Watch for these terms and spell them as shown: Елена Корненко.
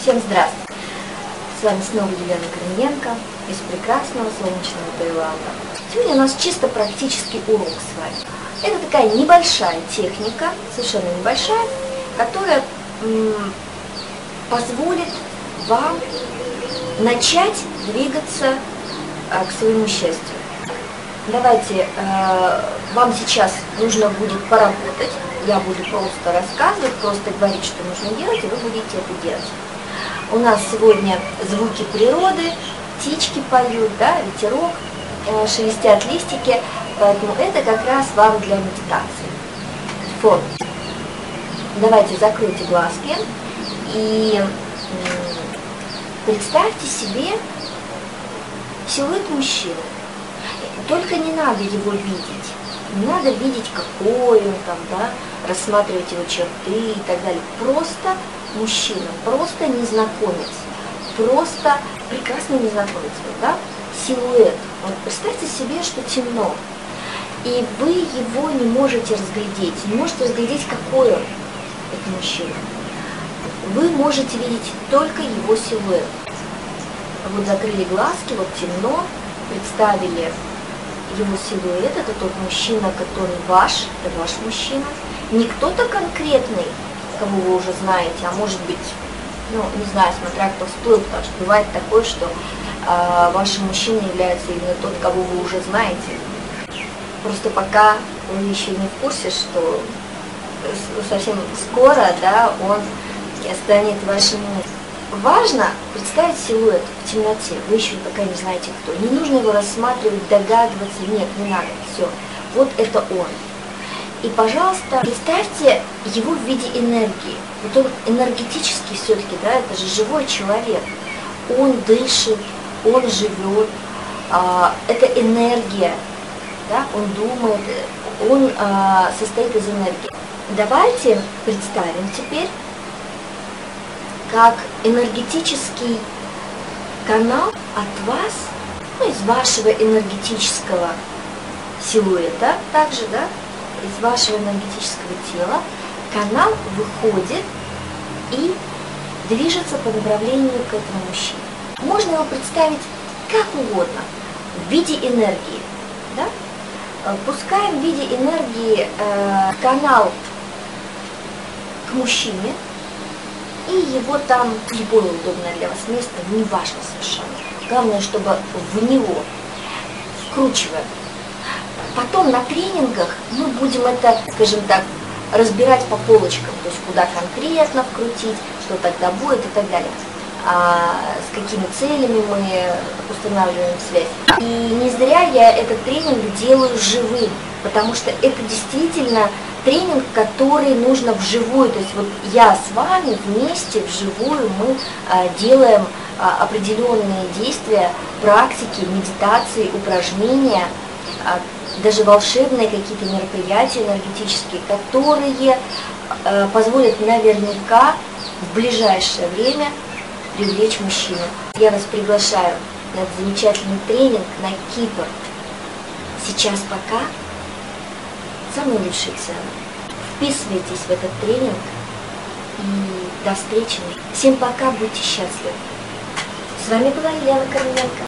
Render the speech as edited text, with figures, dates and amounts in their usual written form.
Всем здравствуйте! С вами снова Елена Корненко из прекрасного солнечного Таиланда. Сегодня у нас чисто практический урок с вами. Это такая небольшая техника, совершенно небольшая, которая позволит вам начать двигаться к своему счастью. Давайте, вам сейчас нужно будет поработать. Я буду просто рассказывать, просто говорить, что нужно делать, и вы будете это делать. У нас сегодня звуки природы, птички поют, да, ветерок, шелестят листики, поэтому это как раз вам для медитации. Фон. Давайте закройте глазки и представьте себе силуэт мужчины. Только не надо его видеть, не надо видеть, какой он там, да, рассматривать его черты и так далее. Просто мужчина, просто незнакомец, просто прекрасный незнакомец, да, силуэт. Вот представьте себе, что темно, и вы его не можете разглядеть, не можете разглядеть, какой он, этот мужчина. Вы можете видеть только его силуэт. Вот закрыли глазки, вот темно, представили его силуэт, это тот мужчина, который ваш, это ваш мужчина, не кто-то конкретный, кого вы уже знаете, а может быть, ну, не знаю, смотря кто всплыл, потому что бывает такое, что вашим мужчиной является именно тот, кого вы уже знаете. Просто пока вы еще не в курсе, что совсем скоро, да, он станет вашим мужем. Важно представить силуэт в темноте, вы еще пока не знаете кто. Не нужно его рассматривать, догадываться, нет, не надо, все. Вот это он. И, пожалуйста, представьте его в виде энергии. Вот он энергетически все-таки, да, это же живой человек. Он дышит, он живет, это энергия, да, он думает, он состоит из энергии. Давайте представим теперь, как энергетический канал от вас, ну, из вашего энергетического силуэта, также, да, из вашего энергетического тела, канал выходит и движется по направлению к этому мужчине. Можно его представить как угодно, в виде энергии, да? Пускаем в виде энергии канал к мужчине, и его там любое удобное для вас место, не важно совершенно. Главное, чтобы в него вкручиваем. Потом на тренингах мы будем это, скажем так, разбирать по полочкам, то есть куда конкретно вкрутить, что тогда будет и так далее. С какими целями мы устанавливаем связь. И не зря я этот тренинг делаю живым, потому что это действительно тренинг, который нужно вживую, то есть вот я с вами вместе вживую мы делаем определенные действия, практики, медитации, упражнения, даже волшебные какие-то мероприятия энергетические, которые позволят наверняка в ближайшее время привлечь мужчину. Я вас приглашаю на этот замечательный тренинг на Кипр. Сейчас пока самые лучшие цены. Вписывайтесь в этот тренинг и до встречи. Всем пока, будьте счастливы. С вами была Елена Корненко.